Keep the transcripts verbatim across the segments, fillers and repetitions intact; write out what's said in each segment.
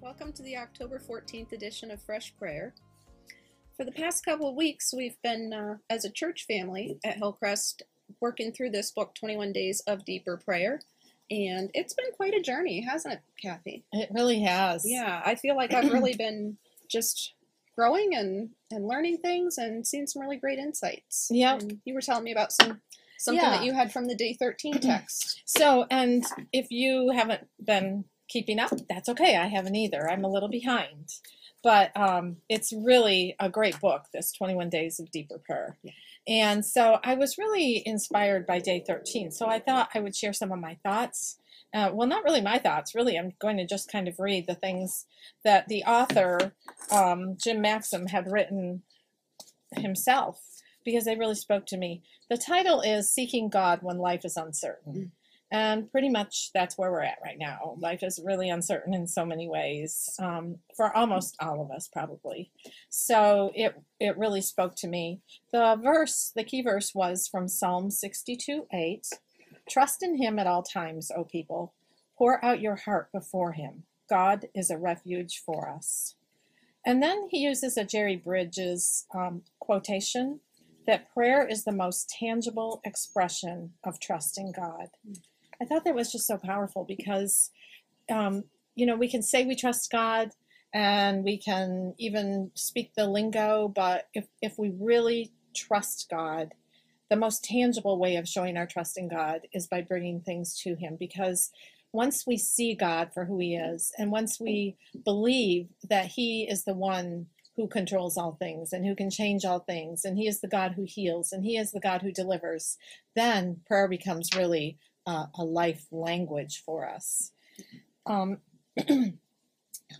Welcome to the October fourteenth edition of Fresh Prayer. For the past couple of weeks, we've been, uh, as a church family at Hillcrest, working through this book, twenty-one days of Deeper Prayer, and it's been quite a journey, hasn't it, Kathy? It really has. Yeah, I feel like I've really been just growing and, and learning things and seeing some really great insights. Yep. And you were telling me about some... Something yeah. that you had from the Day thirteen text. So, and if you haven't been keeping up, that's okay. I haven't either. I'm a little behind. But um, it's really a great book, this twenty-one days of Deeper Prayer. Yeah. And so I was really inspired by Day thirteen. So I thought I would share some of my thoughts. Uh, well, not really my thoughts, really. I'm going to just kind of read the things that the author, um, Jim Maxim, had written himself, because they really spoke to me. The title is Seeking God When Life is Uncertain. Mm-hmm. And pretty much that's where we're at right now. Life is really uncertain in so many ways, um, for almost all of us probably. So it, it really spoke to me. The verse, the key verse was from Psalm sixty-two eight. Trust in him at all times, O people. Pour out your heart before him. God is a refuge for us. And then he uses a Jerry Bridges um, quotation, that prayer is the most tangible expression of trusting God. I thought that was just so powerful because, um, you know, we can say we trust God and we can even speak the lingo, but if, if we really trust God, the most tangible way of showing our trust in God is by bringing things to him, because once we see God for who he is and once we believe that he is the one who controls all things and who can change all things, and he is the God who heals and he is the God who delivers, then prayer becomes really uh, a life language for us. Um,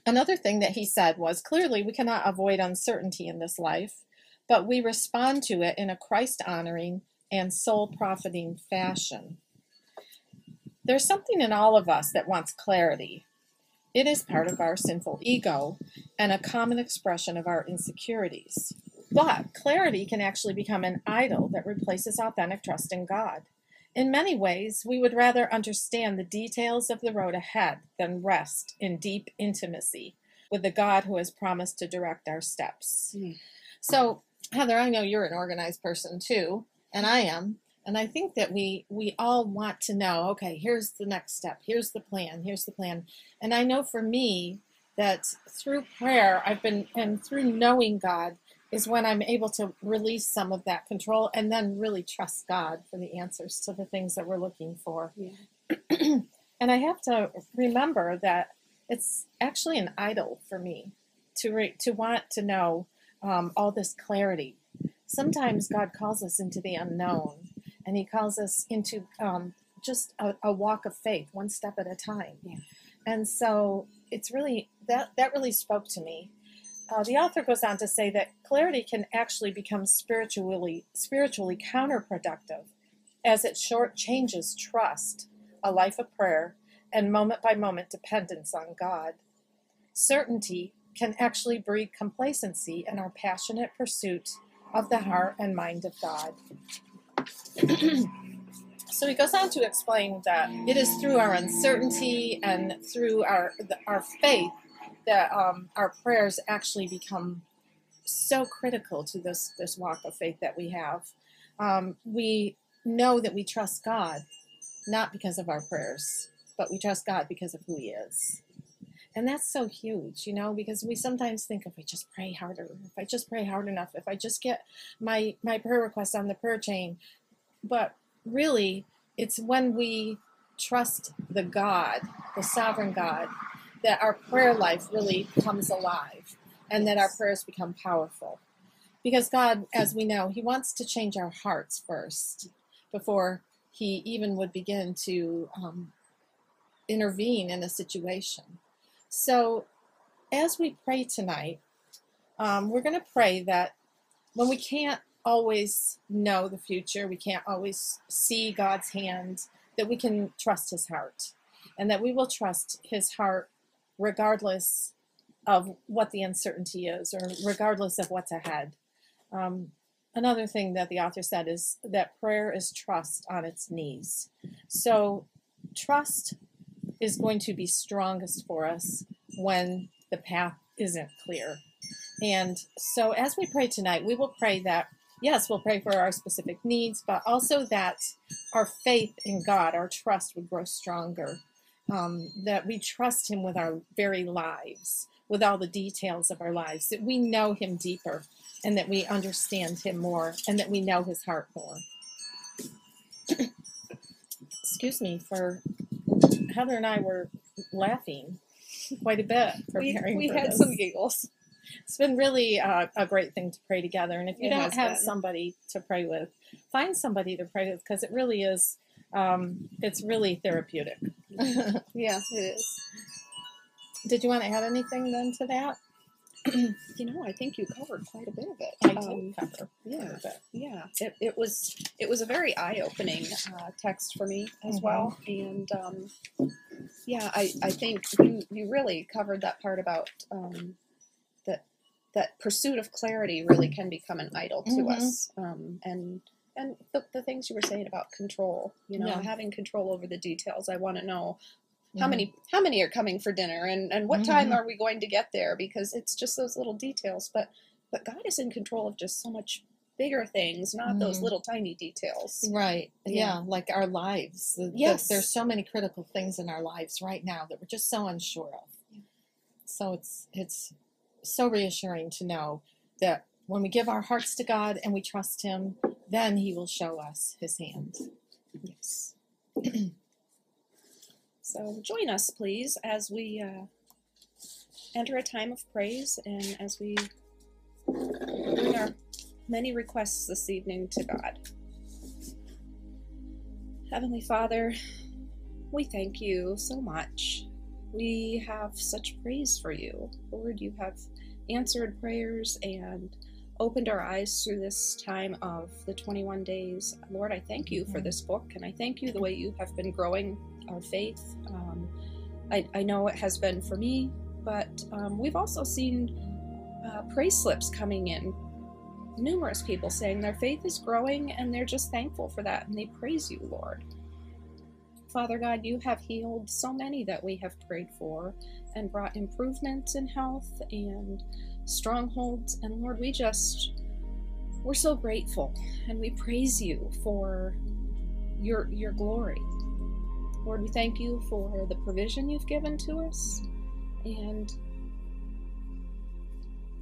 another thing that he said was, clearly we cannot avoid uncertainty in this life, but we respond to it in a Christ-honoring and soul-profiting fashion. There's something in all of us that wants clarity. It is part of our sinful ego and a common expression of our insecurities. But clarity can actually become an idol that replaces authentic trust in God. In many ways, we would rather understand the details of the road ahead than rest in deep intimacy with the God who has promised to direct our steps. Mm. So, Heather, I know you're an organized person too, and I am. And I think that we, we all want to know, okay, here's the next step, here's the plan, here's the plan. And I know for me that through prayer I've been, and through knowing God is when I'm able to release some of that control and then really trust God for the answers to the things that we're looking for. Yeah. And I have to remember that it's actually an idol for me to, re to want to know um, all this clarity. Sometimes God calls us into the unknown. And he calls us into um, just a, a walk of faith, one step at a time. Yeah. And so it's really, that, that really spoke to me. Uh, the author goes on to say that clarity can actually become spiritually, spiritually counterproductive, as it shortchanges trust, a life of prayer, and moment-by-moment dependence on God. Certainty can actually breed complacency in our passionate pursuit of the heart and mind of God. So he goes on to explain that it is through our uncertainty and through our our faith that um, our prayers actually become so critical to this, this walk of faith that we have. Um, we know that we trust God, not because of our prayers, but we trust God because of who he is. And that's so huge, you know, because we sometimes think, if I just pray harder, if I just pray hard enough, if I just get my, my prayer request on the prayer chain. But really, it's when we trust the God, the sovereign God, that our prayer life really comes alive and that our prayers become powerful. Because God, as we know, he wants to change our hearts first before he even would begin to um, intervene in a situation. So as we pray tonight, um, we're going to pray that when we can't always know the future, we can't always see God's hand, that we can trust his heart, and that we will trust his heart regardless of what the uncertainty is or regardless of what's ahead. Um, another thing that the author said is that prayer is trust on its knees. So trust is going to be strongest for us when the path isn't clear. And so as we pray tonight, we will pray that, yes, we'll pray for our specific needs, but also that our faith in God, our trust would grow stronger, um, that we trust him with our very lives, with all the details of our lives, that we know him deeper and that we understand him more and that we know his heart more. Excuse me, for Heather and I were laughing quite a bit preparing we, we for had this. Some giggles. It's been really uh, a great thing to pray together. And if you it don't have been. somebody to pray with, find somebody to pray with, because it really is, um, it's really therapeutic. Yeah, it is. Did you want to add anything then to that? You know, I think you covered quite a bit of it. I did um, cover yeah, quite a bit. Yeah. It, it, was, it was a very eye-opening uh, text for me as mm-hmm. well. And, um, yeah, I, I think you, you really covered that part about... Um, that pursuit of clarity really can become an idol to mm-hmm. us. Um, and and the, the things you were saying about control, you know, yeah. having control over the details. I want to know mm-hmm. how many how many are coming for dinner and, and what mm-hmm. time are we going to get there? Because it's just those little details. But, but God is in control of just so much bigger things, not mm-hmm. those little tiny details. Right. Yeah. yeah. Like our lives. The, yes. The, there's so many critical things in our lives right now that we're just so unsure of. Yeah. So it's it's... so reassuring to know that when we give our hearts to God and we trust him, then he will show us his hand. Yes. So join us, please, as we uh, enter a time of praise and as we bring our many requests this evening to God. Heavenly Father, we thank you so much. We have such praise for you. Lord, you have answered prayers and opened our eyes through this time of the twenty-one days. Lord, I thank you for this book, and I thank you the way you have been growing our faith. Um, I, I know it has been for me, but um, we've also seen uh, praise slips coming in. Numerous people saying their faith is growing, and they're just thankful for that, and they praise you, Lord. Father God, you have healed so many that we have prayed for and brought improvements in health and strongholds. And Lord, we just, we're so grateful and we praise you for your, your glory. Lord, we thank you for the provision you've given to us. And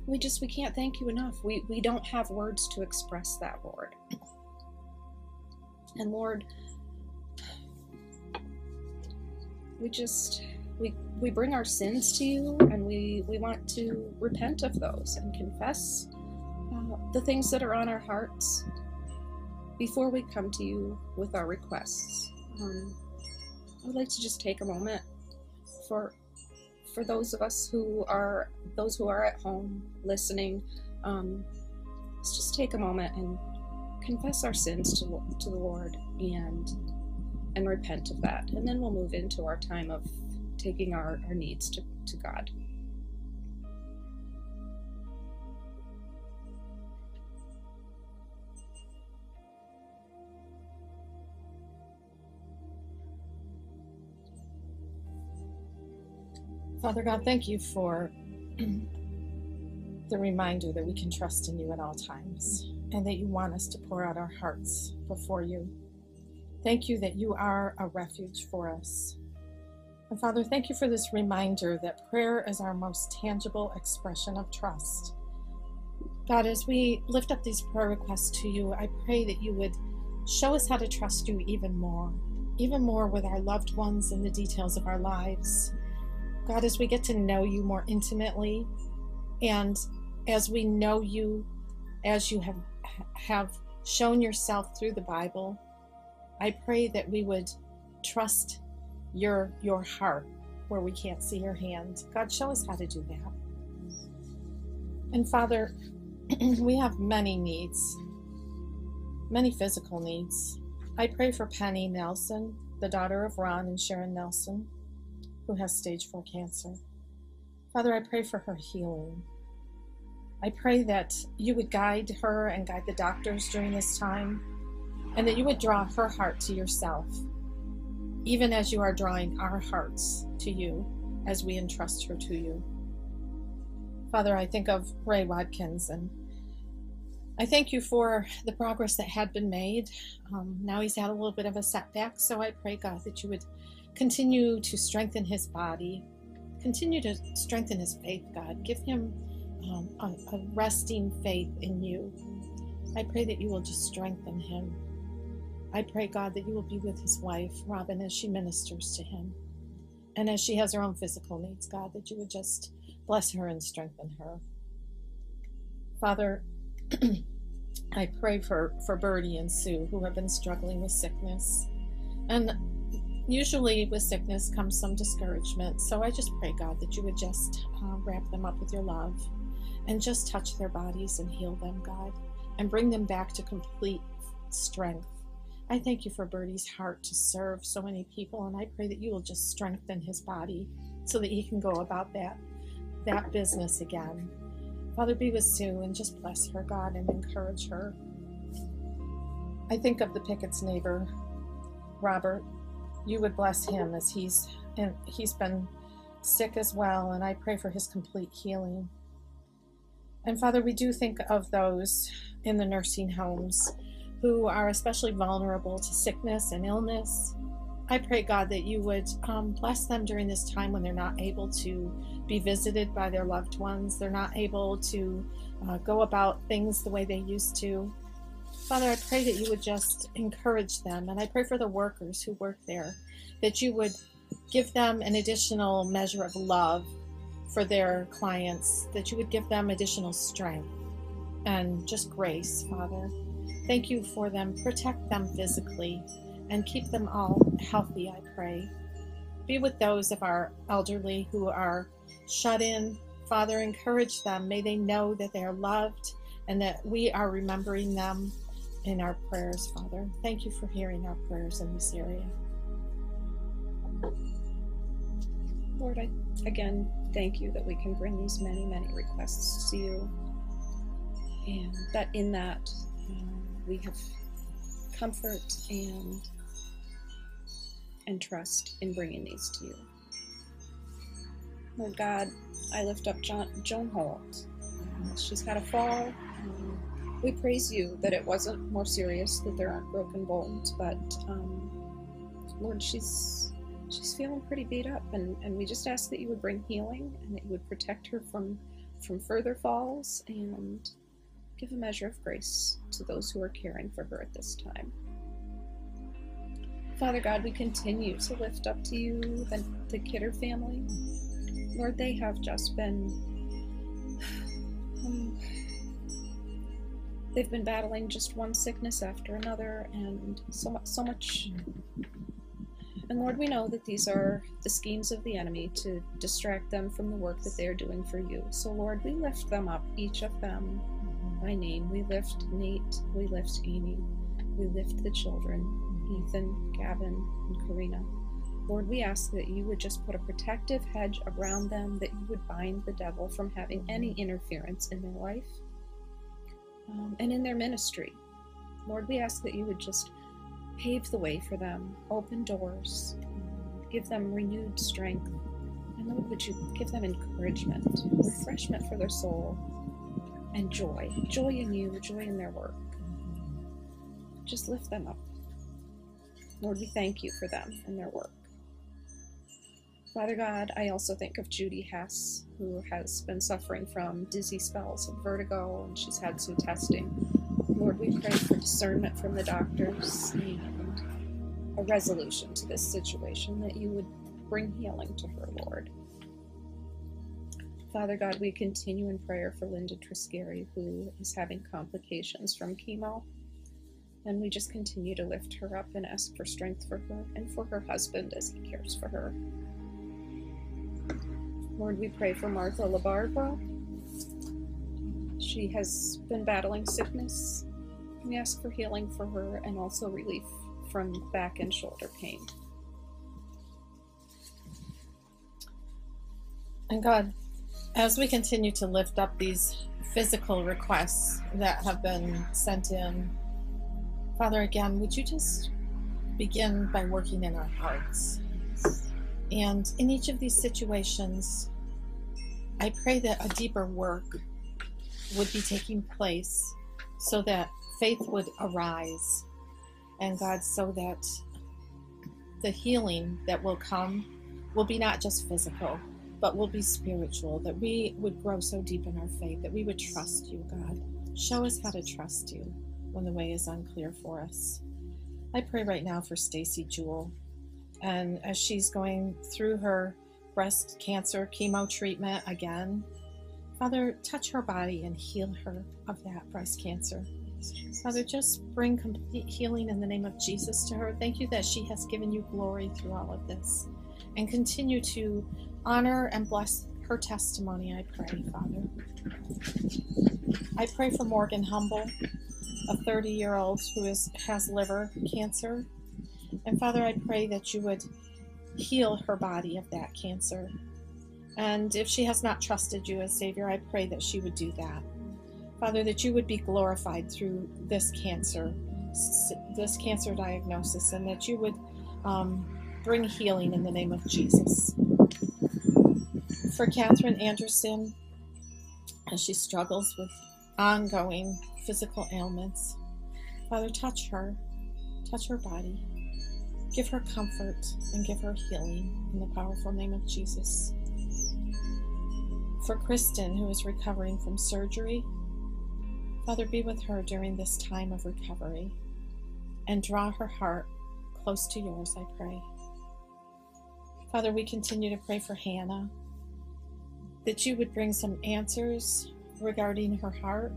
we just, we can't thank you enough. We, we don't have words to express that, Lord. And Lord, We just, we we bring our sins to you, and we, we want to repent of those and confess uh, the things that are on our hearts before we come to you with our requests. Um, I would like to just take a moment for for those of us who are, those who are at home listening, um, let's just take a moment and confess our sins to, to the Lord and and repent of that. And then we'll move into our time of taking our, our needs to, to God. Father God, thank you for the reminder that we can trust in you at all times and that you want us to pour out our hearts before you. Thank you that you are a refuge for us. And Father, thank you for this reminder that prayer is our most tangible expression of trust. God, as we lift up these prayer requests to you, I pray that you would show us how to trust you even more, even more with our loved ones and the details of our lives. God, as we get to know you more intimately, and as we know you, as you have, have shown yourself through the Bible, I pray that we would trust your, your heart where we can't see your hand. God, show us how to do that. And Father, we have many needs, many physical needs. I pray for Penny Nelson, the daughter of Ron and Sharon Nelson, who has stage four cancer. Father, I pray for her healing. I pray that you would guide her and guide the doctors during this time, and that you would draw her heart to yourself, even as you are drawing our hearts to you. as we entrust her to you. Father, I think of Ray Watkins, and I thank you for the progress that had been made. Um, now he's had a little bit of a setback, so I pray, God, that you would continue to strengthen his body, continue to strengthen his faith, God. Give him um, a, a resting faith in you. I pray that you will just strengthen him. I pray, God, that you will be with his wife, Robin, as she ministers to him. And as she has her own physical needs, God, that you would just bless her and strengthen her. Father, I pray for, for Birdie and Sue, who have been struggling with sickness. And usually with sickness comes some discouragement. So I just pray, God, that you would just uh, wrap them up with your love and just touch their bodies and heal them, God, and bring them back to complete strength. I thank you for Birdie's heart to serve so many people, and I pray that you will just strengthen his body so that he can go about that, that business again. Father, be with Sue and just bless her, God, and encourage her. I think of the Pickett's neighbor, Robert. You would bless him as he's, and he's been sick as well, and I pray for his complete healing. And Father, we do think of those in the nursing homes who are especially vulnerable to sickness and illness. I pray, God, that you would um, bless them during this time when they're not able to be visited by their loved ones. They're not able to uh, go about things the way they used to. Father, I pray that you would just encourage them. And I pray for the workers who work there, that you would give them an additional measure of love for their clients, that you would give them additional strength and just grace, Father. Thank you for them. Protect them physically and keep them all healthy, I pray. Be with those of our elderly who are shut in. Father, encourage them. May they know that they are loved and that we are remembering them in our prayers, Father. Thank you for hearing our prayers in this area. Lord, I again thank you that we can bring these many, many requests to you, and that in that um, we have comfort and and trust in bringing these to you. Lord God, I lift up John, Joan Holt. Uh, she's had a fall. Um, we praise you that it wasn't more serious, that there aren't broken bones, but um, Lord, she's she's feeling pretty beat up, and, and we just ask that you would bring healing and that you would protect her from, from further falls, and give a measure of grace to those who are caring for her at this time. Father God, we continue to lift up to you the, the Kidder family. Lord, they have just been, um, they've been battling just one sickness after another, and so, so much. And Lord, we know that these are the schemes of the enemy to distract them from the work that they are doing for you. So Lord, we lift them up, each of them by name. We lift Nate, we lift Amy, we lift the children, Ethan, Gavin, and Karina. Lord, we ask that you would just put a protective hedge around them, that you would bind the devil from having any interference in their life um, and in their ministry. Lord, we ask that you would just pave the way for them, open doors, give them renewed strength, and Lord, would you give them encouragement, refreshment for their soul, and joy, joy in you, joy in their work. Just lift them up. Lord, we thank you for them and their work. Father God, I also think of Judy Hess, who has been suffering from dizzy spells and vertigo, and she's had some testing. Lord, we pray for discernment from the doctors and a resolution to this situation, that you would bring healing to her, Lord. Father God, we continue in prayer for Linda Triscari, who is having complications from chemo, and we just continue to lift her up and ask for strength for her and for her husband as he cares for her. Lord, we pray for Martha LaBarba. She has been battling sickness. We ask for healing for her and also relief from back and shoulder pain. And God, as we continue to lift up these physical requests that have been sent in, Father, again, would you just begin by working in our hearts? And in each of these situations, I pray that a deeper work would be taking place so that faith would arise, and God, so that the healing that will come will be not just physical, but will be spiritual, that we would grow so deep in our faith that we would trust you, God. Show us how to trust you when the way is unclear for us. I pray right now for Stacey Jewell, and as she's going through her breast cancer chemo treatment again, Father, touch her body and heal her of that breast cancer. Father, just bring complete healing in the name of Jesus to her. Thank you that she has given you glory through all of this. And continue to honor and bless her testimony, I pray, Father. I pray for Morgan Humble, a thirty-year-old who is, has liver cancer. And Father, I pray that you would heal her body of that cancer. And if she has not trusted you as Savior, I pray that she would do that. Father, that you would be glorified through this cancer, this cancer diagnosis, and that you would um, bring healing in the name of Jesus. For Katherine Anderson, as she struggles with ongoing physical ailments, Father, touch her, touch her body. Give her comfort and give her healing in the powerful name of Jesus. For Kristen, who is recovering from surgery, Father, be with her during this time of recovery and draw her heart close to yours, I pray. Father, we continue to pray for Hannah, that you would bring some answers regarding her heart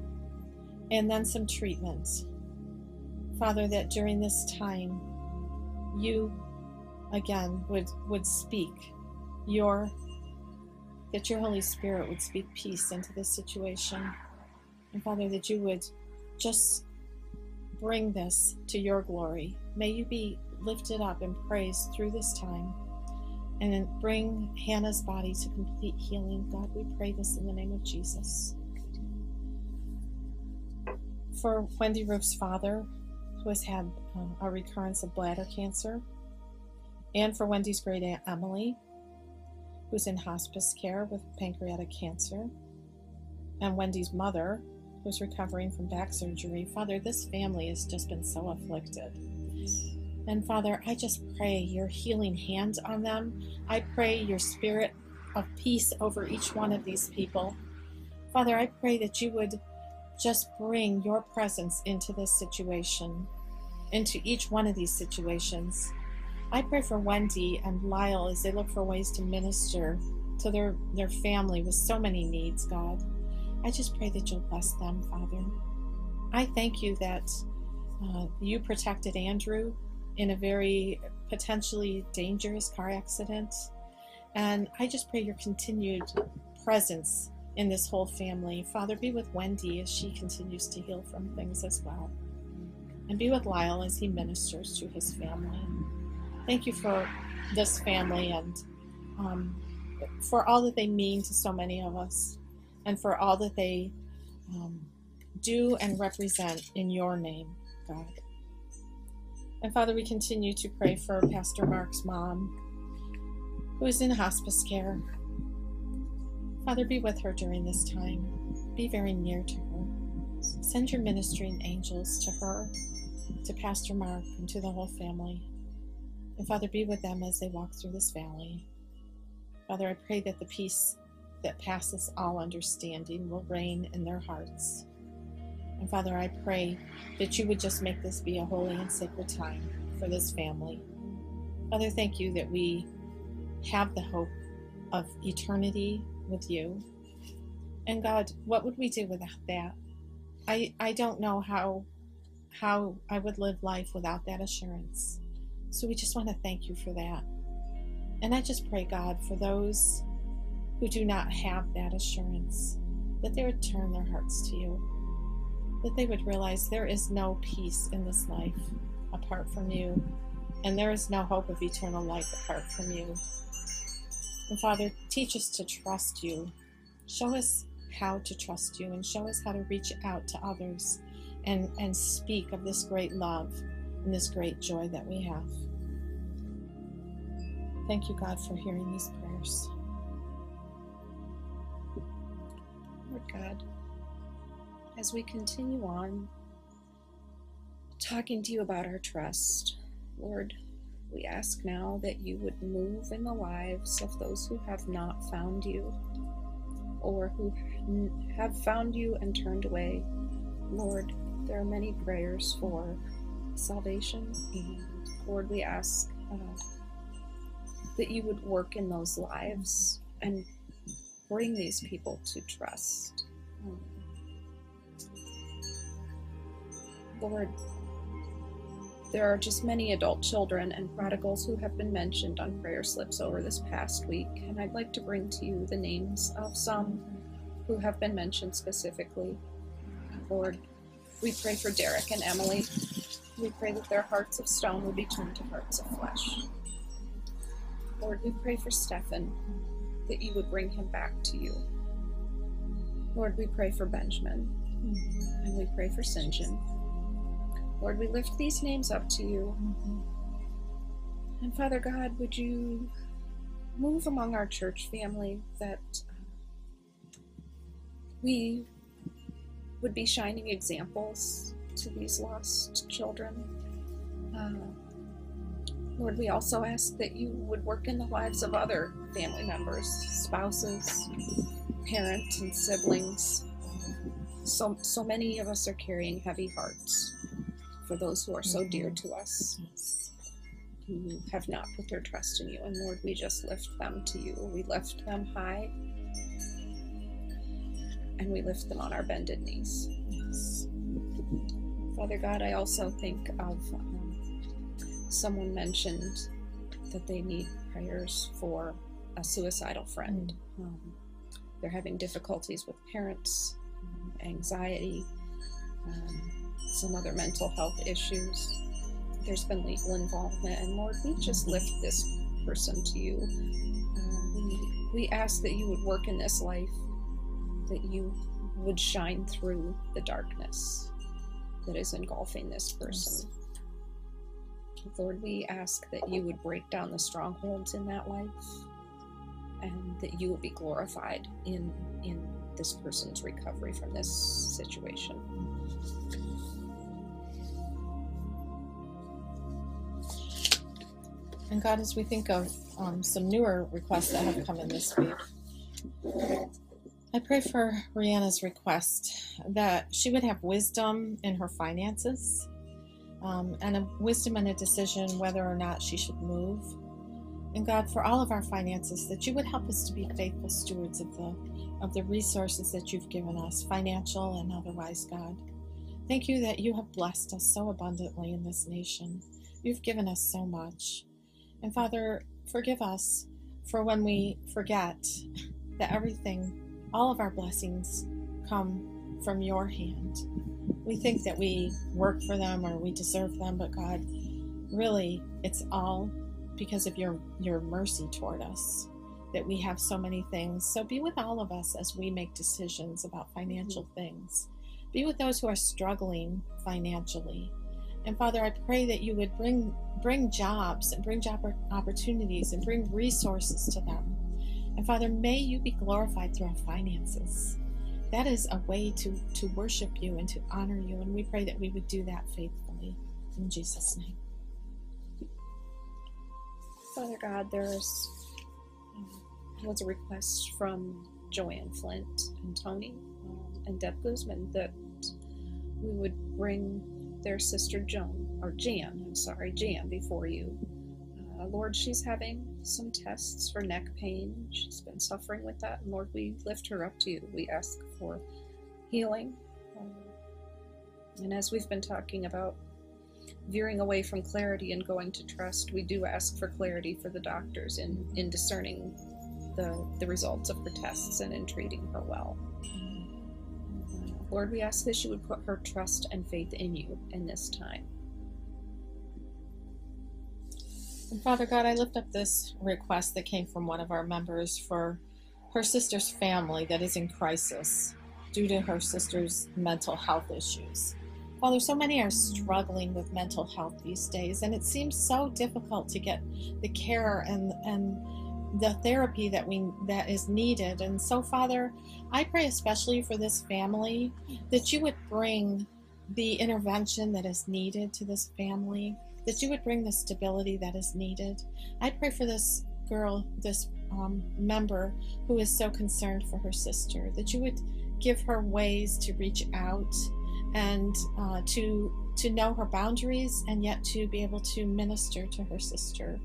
and then some treatments. Father, that during this time, you again would, would speak your, that your Holy Spirit would speak peace into this situation. And Father, that you would just bring this to your glory. May you be lifted up and praised through this time, and then bring Hannah's body to complete healing. God, we pray this in the name of Jesus. For Wendy Roof's father, who has had uh, a recurrence of bladder cancer, and for Wendy's great aunt Emily, who's in hospice care with pancreatic cancer, and Wendy's mother, who's recovering from back surgery. Father, this family has just been so afflicted. And Father, I just pray your healing hand on them. I pray your spirit of peace over each one of these people. Father, I pray that you would just bring your presence into this situation, into each one of these situations. I pray for Wendy and Lyle as they look for ways to minister to their, their family with so many needs, God. I just pray that you'll bless them, Father. I thank you that uh, you protected Andrew in a very potentially dangerous car accident. And I just pray your continued presence in this whole family. Father, be with Wendy as she continues to heal from things as well. And be with Lyle as he ministers to his family. Thank you for this family and um, for all that they mean to so many of us, and for all that they um, do and represent in your name, God. And Father, we continue to pray for Pastor Mark's mom, who is in hospice care. Father, be with her during this time. Be very near to her. Send your ministering angels to her, to Pastor Mark, and to the whole family. And Father, be with them as they walk through this valley. Father, I pray that the peace that passes all understanding will reign in their hearts. And Father, I pray that you would just make this be a holy and sacred time for this family. Father, thank you that we have the hope of eternity with you. And God, what would we do without that? I, I don't know how, how I would live life without that assurance. So we just want to thank you for that. And I just pray, God, for those who do not have that assurance, that they would turn their hearts to you, that they would realize there is no peace in this life apart from you, and there is no hope of eternal life apart from you. And Father, teach us to trust you. Show us how to trust you, and show us how to reach out to others and, and speak of this great love and this great joy that we have. Thank you, God, for hearing these prayers. Lord God, as we continue on talking to you about our trust, Lord, we ask now that you would move in the lives of those who have not found you or who have found you and turned away. Lord, there are many prayers for salvation, and Lord, we ask uh, that you would work in those lives and bring these people to trust. Um, Lord, there are just many adult children and prodigals who have been mentioned on prayer slips over this past week, and I'd like to bring to you the names of some who have been mentioned specifically. Lord, we pray for Derek and Emily. We pray that their hearts of stone would be turned to hearts of flesh. Lord, we pray for Stephen, that you would bring him back to you. Lord, we pray for Benjamin, mm-hmm. and we pray for Saint John. Lord, we lift these names up to you. Mm-hmm. And Father God, would you move among our church family that we would be shining examples to these lost children. Uh, Lord, we also ask that you would work in the lives of other family members, spouses, parents, and siblings. So, so many of us are carrying heavy hearts for those who are so dear to us, who have not put their trust in you. And Lord, we just lift them to you. We lift them high, and we lift them on our bended knees. Yes. Father God, I also think of um, someone mentioned that they need prayers for a suicidal friend. Mm-hmm. um, they're having difficulties with parents, um, anxiety, um, some other mental health issues. There's been legal involvement, and Lord, we just lift this person to you. Uh, we, we ask that you would work in this life, that you would shine through the darkness that is engulfing this person. Yes. Lord, we ask that you would break down the strongholds in that life, and that you would be glorified in, in this person's recovery from this situation. And God, as we think of um, some newer requests that have come in this week, I pray for Rihanna's request that she would have wisdom in her finances, um, and a wisdom in a decision whether or not she should move. And God, for all of our finances, that you would help us to be faithful stewards of the of the resources that you've given us, financial and otherwise, God. Thank you that you have blessed us so abundantly in this nation. You've given us so much. And Father, forgive us for when we forget that everything, all of our blessings come from your hand. We think that we work for them or we deserve them, but God, really, it's all because of your, your mercy toward us that we have so many things. So be with all of us as we make decisions about financial things. Be with those who are struggling financially. And Father, I pray that you would bring, bring jobs and bring job opportunities and bring resources to them. And Father, may you be glorified through our finances. That is a way to, to worship you and to honor you. And we pray that we would do that faithfully. In Jesus' name. Father God, there was a request from Joanne Flint and Tony um, and Deb Guzman that we would bring their sister Joan, or Jan, I'm sorry, Jan, before you. Uh, Lord, she's having some tests for neck pain. She's been suffering with that. And Lord, we lift her up to you. We ask for healing. Um, and as we've been talking about veering away from clarity and going to trust, we do ask for clarity for the doctors in, in discerning the, the results of the tests and in treating her well. Uh, Lord, we ask that she would put her trust and faith in you in this time. And Father God, I lift up this request that came from one of our members for her sister's family that is in crisis due to her sister's mental health issues. Father, so many are struggling with mental health these days, and it seems so difficult to get the care and and the therapy that we that is needed. And so, Father, I pray especially for this family, that you would bring the intervention that is needed to this family, that you would bring the stability that is needed. I pray for this girl, this um, member who is so concerned for her sister, that you would give her ways to reach out and uh, to to know her boundaries, and yet to be able to minister to her sister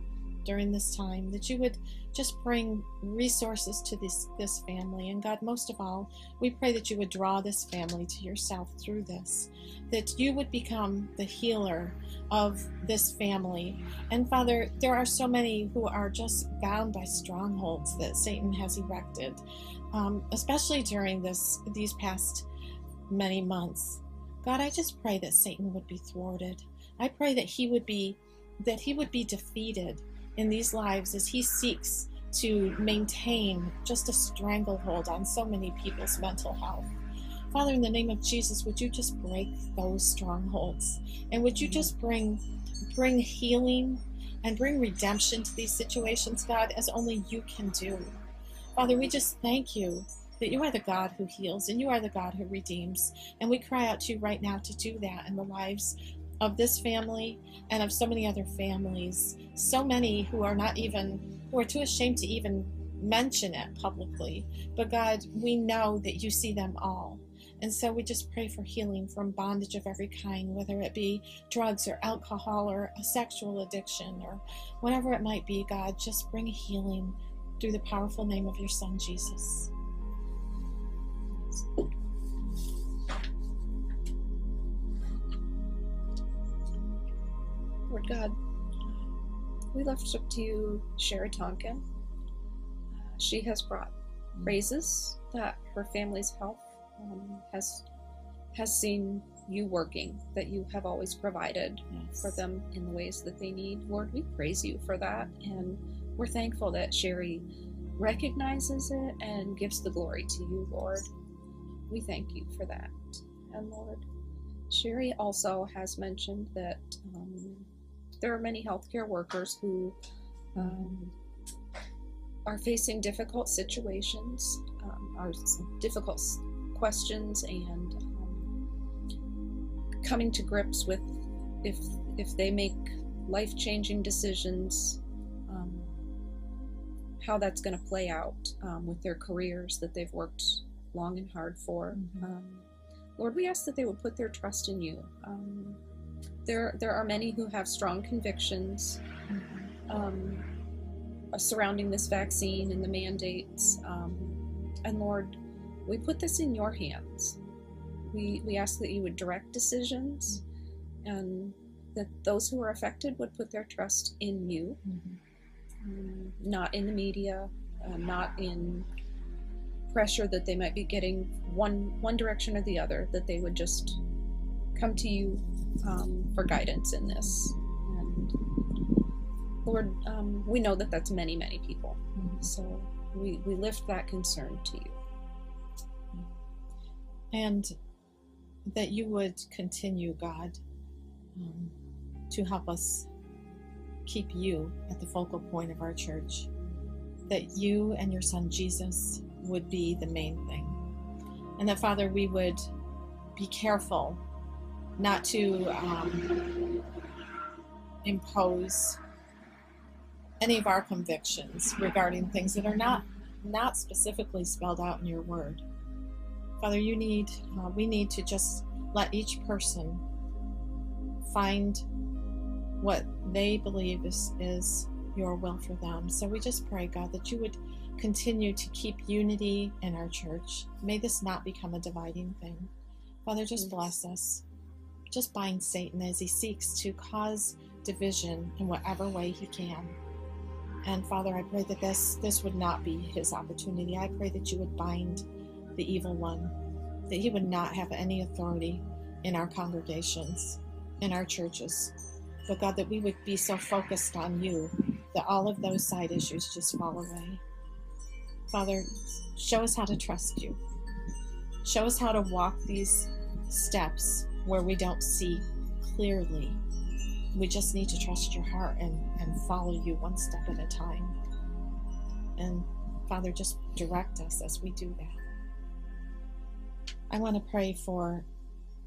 during this time, that you would just bring resources to this this family. And God, most of all, we pray that you would draw this family to yourself through this, that you would become the healer of this family. And Father, there are so many who are just bound by strongholds that Satan has erected, um, especially during this these past many months. God, I just pray that Satan would be thwarted. I pray that he would be that he would be defeated in these lives as he seeks to maintain just a stranglehold on so many people's mental health. Father, in the name of Jesus, would you just break those strongholds, and would you just bring bring healing and bring redemption to these situations, God, as only you can do. Father, we just thank you that you are the God who heals, and you are the God who redeems, and we cry out to you right now to do that in the lives of this family and of so many other families, so many who are not even, who are too ashamed to even mention it publicly. But God, we know that you see them all. And so we just pray for healing from bondage of every kind, whether it be drugs or alcohol or a sexual addiction or whatever it might be. God, just bring healing through the powerful name of your Son, Jesus. Lord God, we lift up to you Sherry Tonkin. Uh, she has brought praises that her family's health um, has has seen you working, that you have always provided yes. for them in the ways that they need. Lord, we praise you for that, and we're thankful that Sherry recognizes it and gives the glory to you, Lord. We thank you for that. And Lord, Sherry also has mentioned that um, there are many healthcare workers who um, are facing difficult situations, um, are difficult questions, and um, coming to grips with if if they make life-changing decisions, um, how that's going to play out um, with their careers that they've worked long and hard for. Mm-hmm. um, Lord, we ask that they would put their trust in you. Um, there, there are many who have strong convictions um, surrounding this vaccine and the mandates. Um, and Lord, we put this in your hands. We, we ask that you would direct decisions, and that those who are affected would put their trust in you, mm-hmm. um, not in the media, uh, not in pressure that they might be getting one one direction or the other, that they would just come to you um, for guidance in this. And Lord, um, we know that that's many, many people. Mm-hmm. So we, we lift that concern to you. And that you would continue, God, um, to help us keep you at the focal point of our church. That you and your Son, Jesus, would be the main thing, and that Father, we would be careful not to um, impose any of our convictions regarding things that are not not specifically spelled out in your Word. Father, you need uh, we need to just let each person find what they believe is is your will for them. So we just pray, God, that you would continue to keep unity in our church. May this not become a dividing thing. Father, just bless us. Just bind Satan as he seeks to cause division in whatever way he can. And Father, I pray that this, this would not be his opportunity. I pray that you would bind the evil one, that he would not have any authority in our congregations, in our churches. But God, that we would be so focused on you that all of those side issues just fall away. Father, show us how to trust you. Show us how to walk these steps where we don't see clearly. We just need to trust your heart and, and follow you one step at a time. And Father, just direct us as we do that. I want to pray for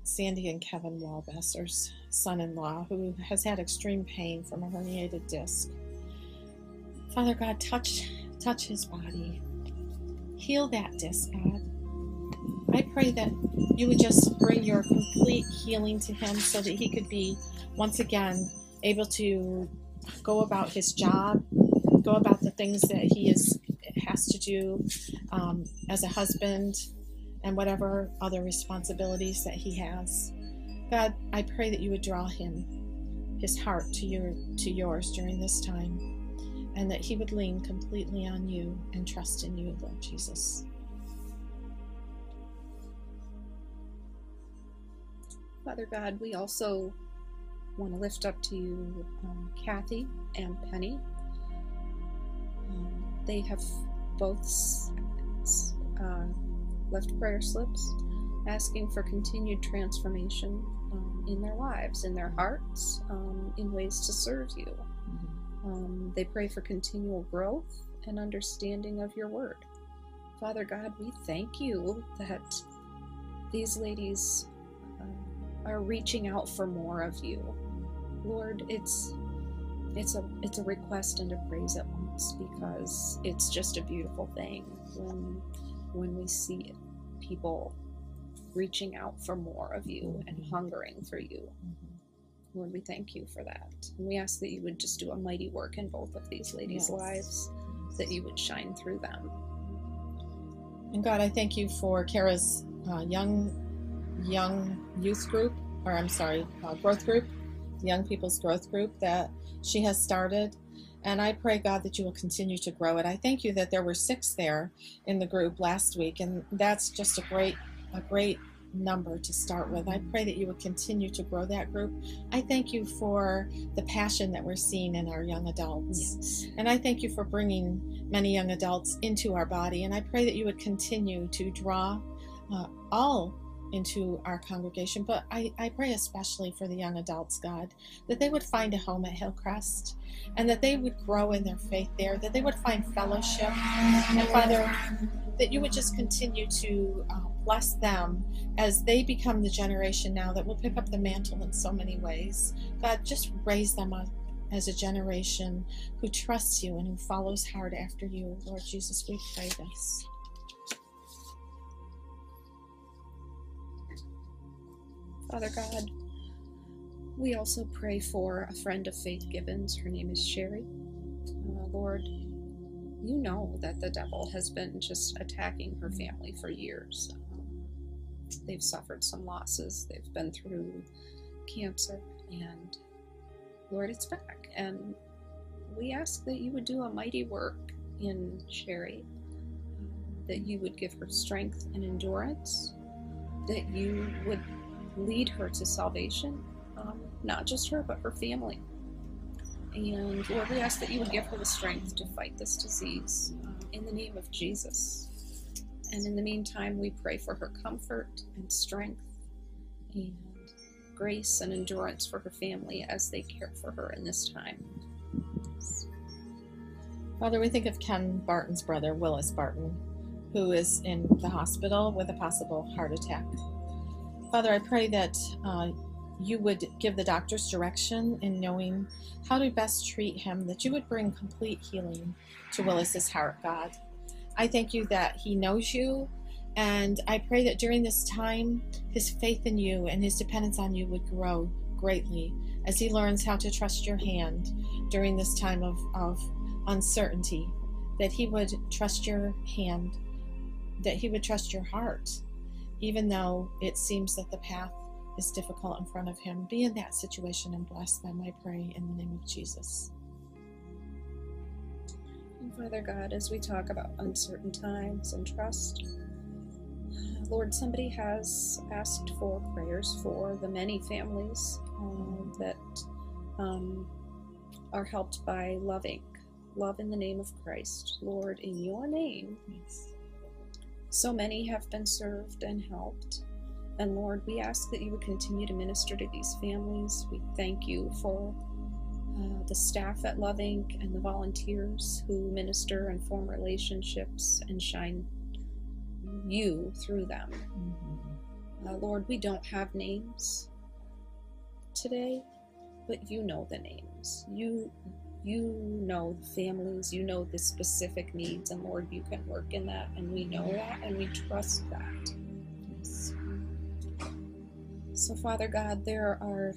Sandy and Kevin Walbesser's son-in-law, who has had extreme pain from a herniated disc. Father God, touch, touch his body. Heal that disc, God. I pray that you would just bring your complete healing to him so that he could be, once again, able to go about his job, go about the things that he is has to do um, as a husband and whatever other responsibilities that he has. God, I pray that you would draw him, his heart to your to yours during this time, and that he would lean completely on you and trust in you, Lord Jesus. Father God, we also want to lift up to you um, Kathy and Penny. Um, they have both uh, left prayer slips asking for continued transformation um, in their lives, in their hearts, um, in ways to serve you. Um, they pray for continual growth and understanding of your word. Father God, we thank you that these ladies uh, are reaching out for more of you. Lord, it's it's a it's a request and a praise at once, because it's just a beautiful thing when when we see people reaching out for more of you and hungering for you. Lord, we thank you for that. And we ask that you would just do a mighty work in both of these ladies' yes. lives, that you would shine through them. And God, I thank you for Kara's uh, young, young youth group, or I'm sorry, uh, growth group, young people's growth group that she has started. And I pray, God, that you will continue to grow it. I thank you that there were six there in the group last week, and that's just a great, a great, number to start with. I pray that you would continue to grow that group. I thank you for the passion that we're seeing in our young adults. Yes. And I thank you for bringing many young adults into our body. And I pray that you would continue to draw uh, all into our congregation. But I, I pray especially for the young adults, God, that they would find a home at Hillcrest and that they would grow in their faith there, that they would find fellowship. And Father, that you would just continue to uh, bless them as they become the generation now that will pick up the mantle in so many ways. God, just raise them up as a generation who trusts you and who follows hard after you. Lord Jesus, we pray this. Father God, we also pray for a friend of Faith Gibbons. Her name is Sherry. Uh, Lord, you know that the devil has been just attacking her family for years. Um, they've suffered some losses. They've been through cancer. And Lord, it's back. And we ask that you would do a mighty work in Sherry, that you would give her strength and endurance, that you would lead her to salvation, um, not just her, but her family. And Lord, we ask that you would give her the strength to fight this disease um, in the name of Jesus. And in the meantime, we pray for her comfort and strength and grace and endurance for her family as they care for her in this time. Father, we think of Ken Barton's brother, Willis Barton, who is in the hospital with a possible heart attack. Father, I pray that uh, you would give the doctors direction in knowing how to best treat him, that you would bring complete healing to Willis's heart, God. I thank you that he knows you, and I pray that during this time, his faith in you and his dependence on you would grow greatly as he learns how to trust your hand during this time of, of uncertainty, that he would trust your hand, that he would trust your heart, even though it seems that the path is difficult in front of him. Be in that situation and bless them, I pray, in the name of Jesus. And Father God, as we talk about uncertain times and trust, Lord, somebody has asked for prayers for the many families um, that um, are helped by Love Incorporated. Love in the name of Christ. Lord, in your name. Yes. So many have been served and helped, And Lord, we ask that you would continue to minister to these families. We thank you for uh, the staff at Love Incorporated and the volunteers who minister and form relationships and shine you through them. Mm-hmm. uh, Lord, we don't have names today, but you know the names. You you know the families, you know the specific needs, and Lord, you can work in that, and we know that, and we trust that. Yes. So Father God, there are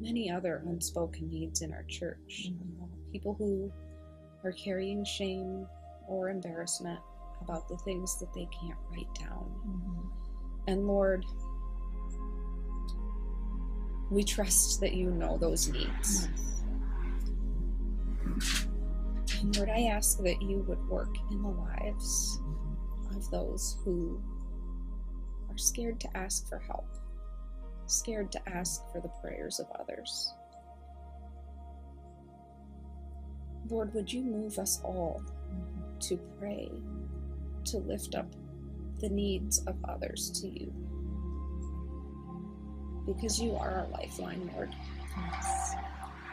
many other unspoken needs in our church. Mm-hmm. uh, people who are carrying shame or embarrassment about the things that they can't write down. Mm-hmm. And Lord, we trust that you know those needs. Yes. And Lord, I ask that you would work in the lives of those who are scared to ask for help, scared to ask for the prayers of others. Lord, would you move us all mm-hmm. to pray, to lift up the needs of others to you? Because you are our lifeline, Lord. Yes.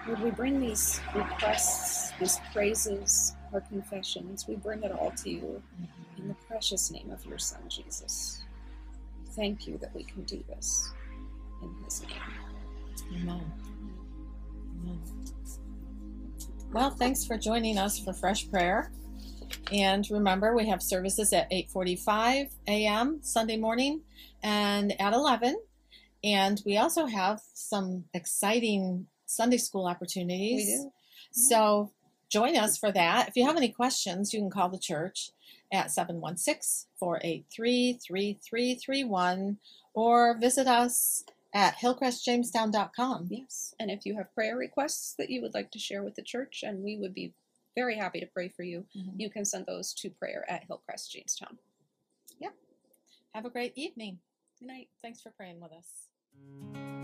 Lord, we bring these requests, these praises, our confessions, we bring it all to you mm-hmm. in the precious name of your Son, Jesus. Thank you that we can do this in his name. Amen. Amen. Well, thanks for joining us for Fresh Prayer. And remember, we have services at eight forty-five a m Sunday morning and at eleven. And we also have some exciting Sunday school opportunities. We do. So join us for that. If you have any questions, you can call the church at seven one six, four eight three, three three three one or visit us at hillcrest jamestown dot com. Yes. And if you have prayer requests that you would like to share with the church, and we would be very happy to pray for you, mm-hmm. you can send those to prayer at hillcrest jamestown. Yeah. Have a great evening. Good night. Thanks for praying with us. Thank you.